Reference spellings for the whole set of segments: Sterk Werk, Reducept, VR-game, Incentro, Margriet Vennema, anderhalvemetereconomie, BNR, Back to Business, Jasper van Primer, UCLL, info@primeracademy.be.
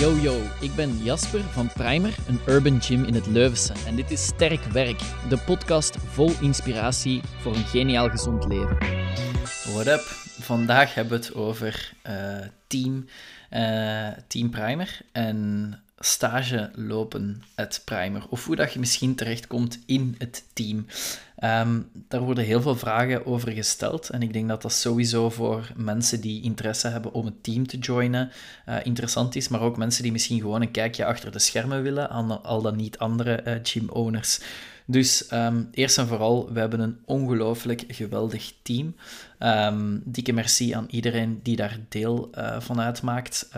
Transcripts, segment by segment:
Yo yo, ik ben Jasper van Primer, een urban gym in het Leuvense. En dit is Sterk Werk, de podcast vol inspiratie voor een geniaal gezond leven. What up? Vandaag hebben we het over team Primer en stage lopen at Primer. Of hoe dat je misschien terechtkomt in het team. Daar worden heel veel vragen over gesteld. En ik denk dat dat sowieso voor mensen die interesse hebben om het team te joinen interessant is. Maar ook mensen die misschien gewoon een kijkje achter de schermen willen aan al dan niet andere gymowners. Dus eerst en vooral, we hebben een ongelooflijk geweldig team. Dikke merci aan iedereen die daar deel van uitmaakt.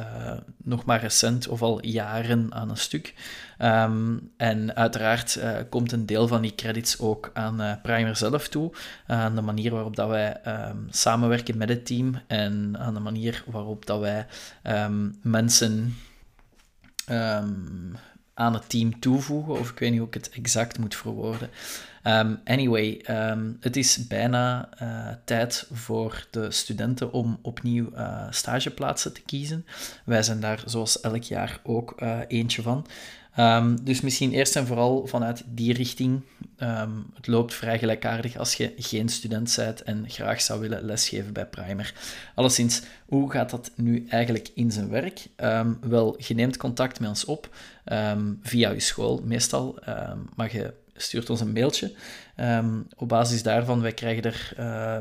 Nog maar recent of al jaren aan een stuk. En uiteraard komt een deel van die credits ook aan Primer zelf toe. Aan de manier waarop dat wij samenwerken met het team. En aan de manier waarop dat wij mensen... aan het team toevoegen, of ik weet niet hoe ik het exact moet verwoorden. Het is bijna tijd voor de studenten om opnieuw stageplaatsen te kiezen. Wij zijn daar zoals elk jaar ook eentje van. Dus misschien eerst en vooral vanuit die richting. Het loopt vrij gelijkaardig als je geen student bent en graag zou willen lesgeven bij Primer. Alleszins, hoe gaat dat nu eigenlijk in zijn werk? Wel, je neemt contact met ons op, via je school meestal, maar je stuurt ons een mailtje. Op basis daarvan, wij krijgen er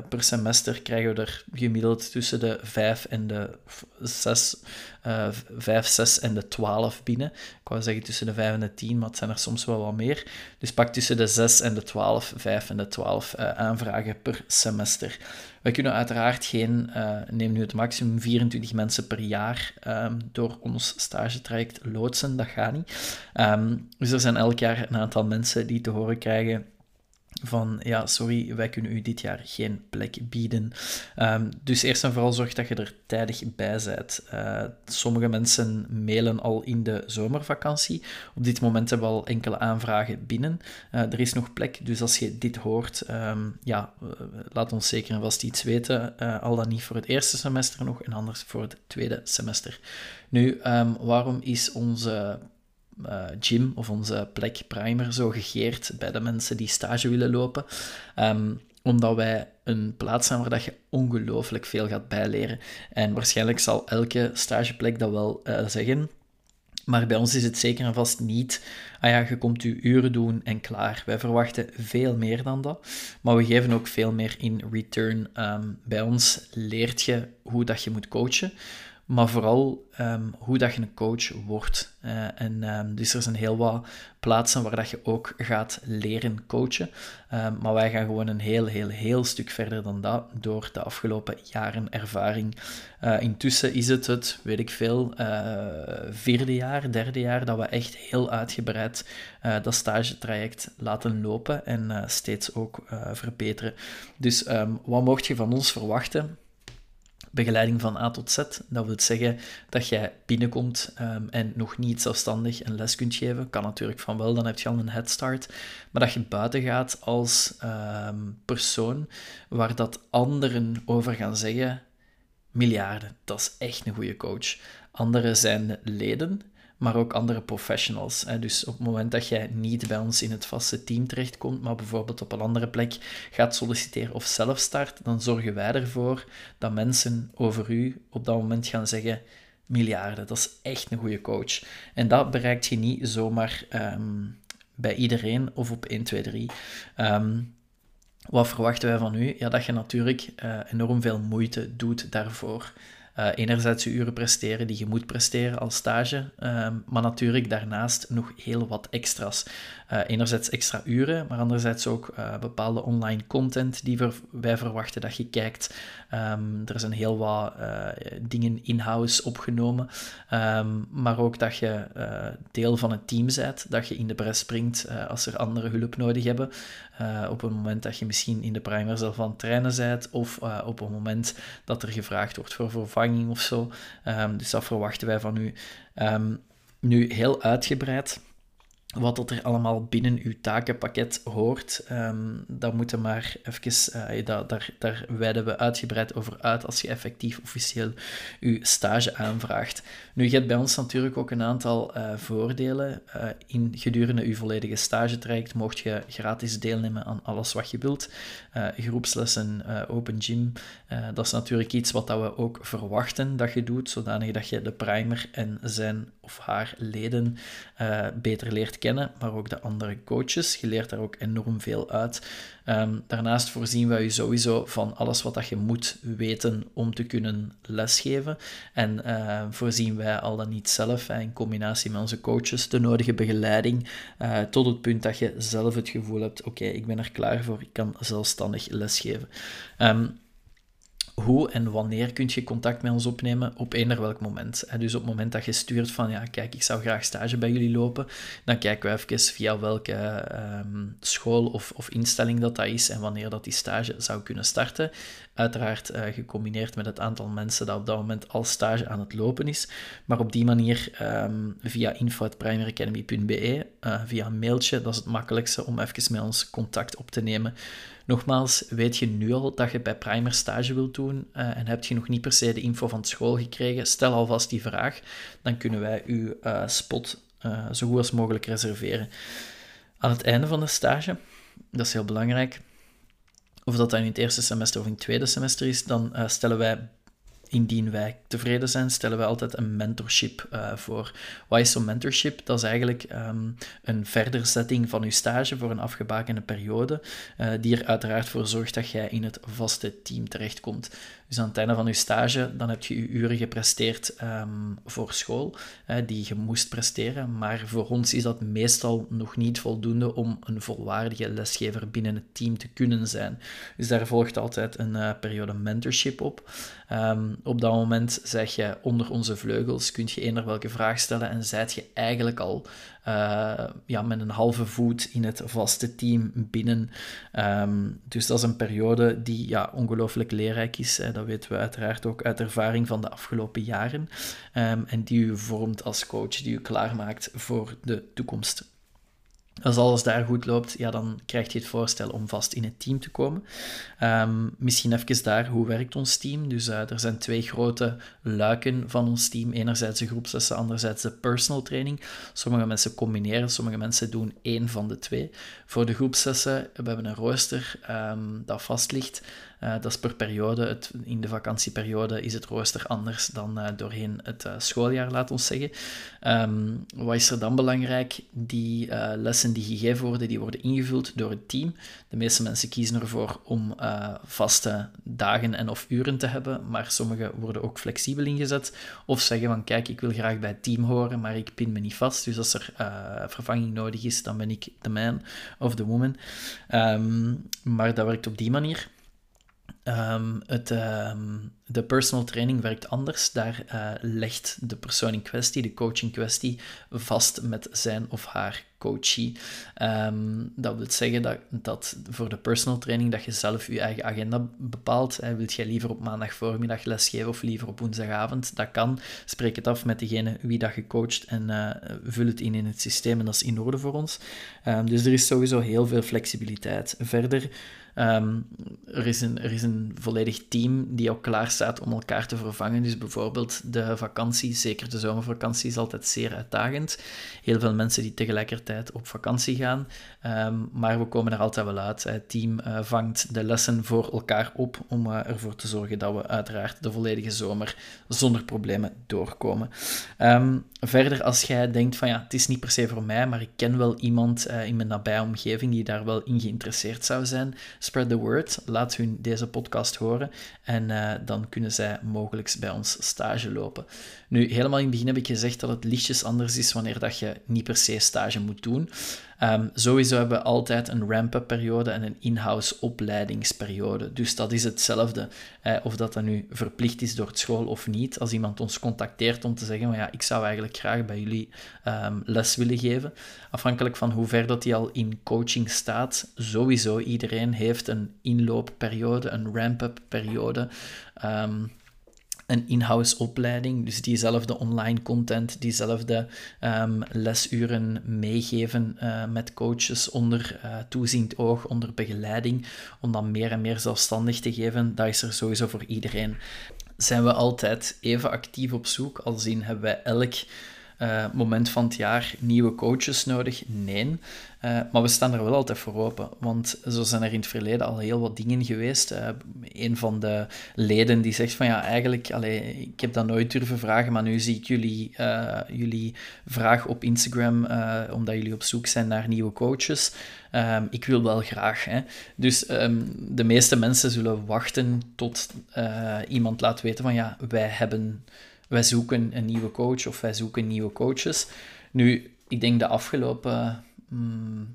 per semester krijgen we er gemiddeld tussen de 5, 6 en de 12 binnen. Ik wou zeggen tussen de 5 en de 10, maar het zijn er soms wel wat meer. Dus pak tussen de 6 en de 12, 5 en de 12 aanvragen per semester. Wij kunnen uiteraard neem nu het maximum, 24 mensen per jaar door ons stagetraject loodsen. Dat gaat niet. Dus er zijn elk jaar een aantal mensen die te horen krijgen van, ja, sorry, wij kunnen u dit jaar geen plek bieden. Dus eerst en vooral zorg dat je er tijdig bij bent. Sommige mensen mailen al in de zomervakantie. Op dit moment hebben we al enkele aanvragen binnen. Er is nog plek, dus als je dit hoort, laat ons zeker en vast iets weten. Al dan niet voor het eerste semester nog, en anders voor het tweede semester. Nu, waarom is onze gym of onze plek Primer zo gegeerd bij de mensen die stage willen lopen? Omdat wij een plaats zijn waar dat je ongelooflijk veel gaat bijleren. En waarschijnlijk zal elke stageplek dat wel zeggen. Maar bij ons is het zeker en vast niet, je komt je uren doen en klaar. Wij verwachten veel meer dan dat, maar we geven ook veel meer in return. Bij ons leert je hoe dat je moet coachen. Maar vooral hoe dat je een coach wordt. Dus er zijn heel wat plaatsen waar dat je ook gaat leren coachen. Maar wij gaan gewoon een heel stuk verder dan dat door de afgelopen jaren ervaring. Intussen is het, weet ik veel, derde jaar, dat we echt heel uitgebreid dat stagetraject laten lopen en steeds ook verbeteren. Dus wat mocht je van ons verwachten? Begeleiding van A tot Z. Dat wil zeggen dat jij binnenkomt en nog niet zelfstandig een les kunt geven. Kan natuurlijk van wel, dan heb je al een head start. Maar dat je buiten gaat als persoon waar dat anderen over gaan zeggen, miljarden, dat is echt een goede coach. Anderen zijn leden, maar ook andere professionals. Dus op het moment dat jij niet bij ons in het vaste team terechtkomt, maar bijvoorbeeld op een andere plek gaat solliciteren of zelf start, dan zorgen wij ervoor dat mensen over u op dat moment gaan zeggen, miljarden, dat is echt een goede coach. En dat bereikt je niet zomaar bij iedereen of op 1, 2, 3. Wat verwachten wij van u? Ja, dat je natuurlijk enorm veel moeite doet daarvoor. Enerzijds je uren presteren die je moet presteren als stage, maar natuurlijk daarnaast nog heel wat extra's. Enerzijds extra uren, maar anderzijds ook bepaalde online content die wij verwachten dat je kijkt. Er zijn heel wat dingen in-house opgenomen, maar ook dat je deel van het team bent, dat je in de bres springt als er andere hulp nodig hebben. Op het moment dat je misschien in de Primer zelf aan het trainen bent, of op het moment dat er gevraagd wordt voor vervanging of zo. Dus dat verwachten wij van u. Nu heel uitgebreid. wat dat er allemaal binnen uw takenpakket hoort. Dat moeten maar even... Daar wijden we uitgebreid over uit als je effectief officieel je stage aanvraagt. Nu, je hebt bij ons natuurlijk ook een aantal voordelen. Gedurende je volledige stagetraject mocht je gratis deelnemen aan alles wat je wilt. Groepslessen, open gym. Dat is natuurlijk iets wat dat we ook verwachten dat je doet, zodanig dat je de primer en zijn of haar leden beter leert kennen, maar ook de andere coaches. Je leert daar ook enorm veel uit. Daarnaast voorzien wij je sowieso van alles wat dat je moet weten om te kunnen lesgeven. En voorzien wij al dan niet zelf, in combinatie met onze coaches, de nodige begeleiding tot het punt dat je zelf het gevoel hebt, oké, ik ben er klaar voor, ik kan zelfstandig lesgeven. Hoe en wanneer kun je contact met ons opnemen? Op eender welk moment. Dus op het moment dat je stuurt van, ja, kijk, ik zou graag stage bij jullie lopen, dan kijken we even via welke school of instelling dat is en wanneer dat die stage zou kunnen starten. Uiteraard gecombineerd met het aantal mensen dat op dat moment al stage aan het lopen is. Maar op die manier, via info@primeracademy.be, via een mailtje, dat is het makkelijkste om even met ons contact op te nemen. Nogmaals, weet je nu al dat je bij Primer stage wilt doen en heb je nog niet per se de info van school gekregen, stel alvast die vraag, dan kunnen wij uw spot zo goed als mogelijk reserveren. Aan het einde van de stage, dat is heel belangrijk, of dat in het eerste semester of in het tweede semester is, dan stellen wij, indien wij tevreden zijn, stellen wij altijd een mentorship voor. Wat is zo'n mentorship? Dat is eigenlijk een verderzetting van je stage voor een afgebakende periode, die er uiteraard voor zorgt dat jij in het vaste team terechtkomt. Dus aan het einde van je stage, dan heb je je uren gepresteerd voor school, die je moest presteren. Maar voor ons is dat meestal nog niet voldoende om een volwaardige lesgever binnen het team te kunnen zijn. Dus daar volgt altijd een periode mentorship op. Op dat moment zeg je onder onze vleugels, kun je eender welke vraag stellen en zijt je eigenlijk al met een halve voet in het vaste team binnen. Dus dat is een periode die ongelooflijk leerrijk is. Dat weten we uiteraard ook uit ervaring van de afgelopen jaren. En die u vormt als coach, die u klaarmaakt voor de toekomst. Als alles daar goed loopt, dan krijg je het voorstel om vast in het team te komen. Misschien even daar, hoe werkt ons team? Dus er zijn 2 grote luiken van ons team. Enerzijds de groepslessen, anderzijds de personal training. Sommige mensen combineren, sommige mensen doen 1 van de 2. Voor de groepslessen, we hebben een rooster dat vast ligt. Dat is per periode. In de vakantieperiode is het rooster anders dan doorheen het schooljaar, laat ons zeggen. Wat is er dan belangrijk? Die lessen die gegeven worden, die worden ingevuld door het team. De meeste mensen kiezen ervoor om vaste dagen en of uren te hebben, maar sommigen worden ook flexibel ingezet. Of zeggen van, kijk, ik wil graag bij het team horen, maar ik pin me niet vast. Dus als er vervanging nodig is, dan ben ik de man of de woman. Maar dat werkt op die manier. De personal training werkt anders. Daar legt de persoon in kwestie, de coach in kwestie, vast met zijn of haar coachie. Dat wil zeggen dat voor de personal training dat je zelf je eigen agenda bepaalt. Wilt jij liever op maandagvoormiddag lesgeven of liever op woensdagavond? Dat kan. Spreek het af met degene wie dat je coacht en vul het in het systeem en dat is in orde voor ons. Dus er is sowieso heel veel flexibiliteit. Verder, er is een volledig team die ook klaar staat om elkaar te vervangen. Dus bijvoorbeeld de vakantie, zeker de zomervakantie, is altijd zeer uitdagend. Heel veel mensen die tegelijkertijd op vakantie gaan. Maar we komen er altijd wel uit. Het team vangt de lessen voor elkaar op om ervoor te zorgen dat we uiteraard de volledige zomer zonder problemen doorkomen. Verder, als jij denkt van het is niet per se voor mij, maar ik ken wel iemand in mijn nabije omgeving die daar wel in geïnteresseerd zou zijn, spread the word, laat hun deze podcast horen en dan kunnen zij mogelijk bij ons stage lopen. Nu, helemaal in het begin heb ik gezegd dat het lichtjes anders is wanneer dat je niet per se stage moet doen. Sowieso hebben we altijd een ramp-up periode en een in-house opleidingsperiode. Dus dat is hetzelfde. Of dat nu verplicht is door het school of niet. Als iemand ons contacteert om te zeggen, maar ik zou eigenlijk graag bij jullie les willen geven. Afhankelijk van hoe ver dat die al in coaching staat. Sowieso, iedereen heeft een inloopperiode, een ramp-up periode. een in-house opleiding, dus diezelfde online content, diezelfde lesuren meegeven met coaches onder toeziend oog, onder begeleiding, om dan meer en meer zelfstandig te geven, dat is er sowieso voor iedereen. Zijn we altijd even actief op zoek, al zien hebben wij elk moment van het jaar nieuwe coaches nodig? Nee. Maar we staan er wel altijd voor open, want zo zijn er in het verleden al heel wat dingen geweest. Een van de leden die zegt van ja, eigenlijk, ik heb dat nooit durven vragen, maar nu zie ik jullie vraag op Instagram, omdat jullie op zoek zijn naar nieuwe coaches. Ik wil wel graag. Hè. Dus de meeste mensen zullen wachten tot iemand laat weten van ja, wij zoeken een nieuwe coach of wij zoeken nieuwe coaches. Nu, ik denk de afgelopen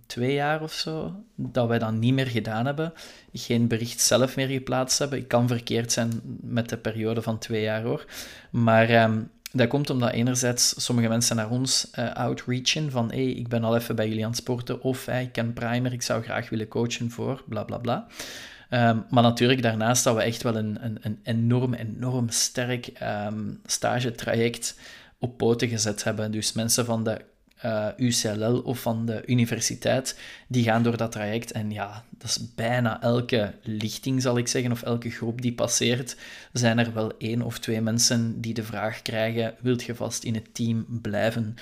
2 jaar of zo, dat wij dat niet meer gedaan hebben, geen bericht zelf meer geplaatst hebben. Ik kan verkeerd zijn met de periode van 2 jaar hoor. Maar dat komt omdat enerzijds sommige mensen naar ons outreachen van hey, ik ben al even bij jullie aan het sporten, of ik ken Primer, ik zou graag willen coachen voor bla bla bla. Maar natuurlijk daarnaast dat we echt wel een enorm sterk stagetraject op poten gezet hebben. Dus mensen van de UCLL of van de universiteit, die gaan door dat traject en ja, dat is bijna elke lichting, zal ik zeggen, of elke groep die passeert, zijn er wel 1 of 2 mensen die de vraag krijgen, wilt je vast in het team blijven?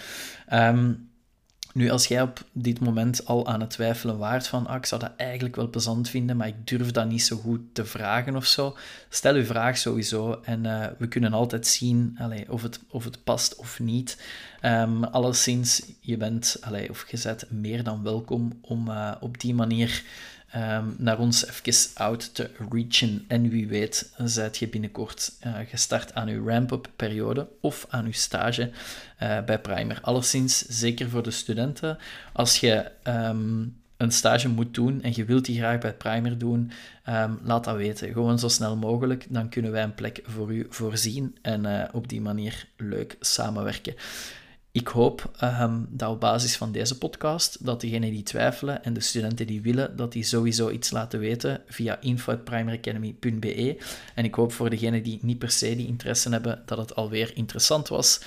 Nu, als jij op dit moment al aan het twijfelen waart van ik zou dat eigenlijk wel plezant vinden, maar ik durf dat niet zo goed te vragen of zo, stel je vraag sowieso en we kunnen altijd zien of het past of niet. Alleszins, je bent of je bent meer dan welkom om op die manier naar ons even out te reachen. En wie weet, zijt je binnenkort gestart aan uw ramp-up periode of aan uw stage bij Primer. Alleszins, zeker voor de studenten, als je een stage moet doen en je wilt die graag bij Primer doen, laat dat weten. Gewoon zo snel mogelijk, dan kunnen wij een plek voor u voorzien en op die manier leuk samenwerken. Ik hoop dat op basis van deze podcast, dat degenen die twijfelen en de studenten die willen, dat die sowieso iets laten weten via info@primeracademy.be. En ik hoop voor degenen die niet per se die interesse hebben, dat het alweer interessant was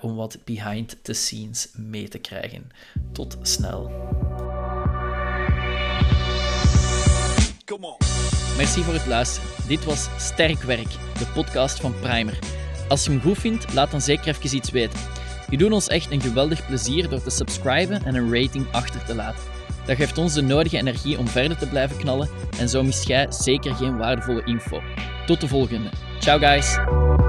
om wat behind the scenes mee te krijgen. Tot snel. Come on. Merci voor het luisteren. Dit was Sterk Werk, de podcast van Primer. Als je hem goed vindt, laat dan zeker even iets weten. Je doet ons echt een geweldig plezier door te subscriben en een rating achter te laten. Dat geeft ons de nodige energie om verder te blijven knallen en zo mist jij zeker geen waardevolle info. Tot de volgende. Ciao guys!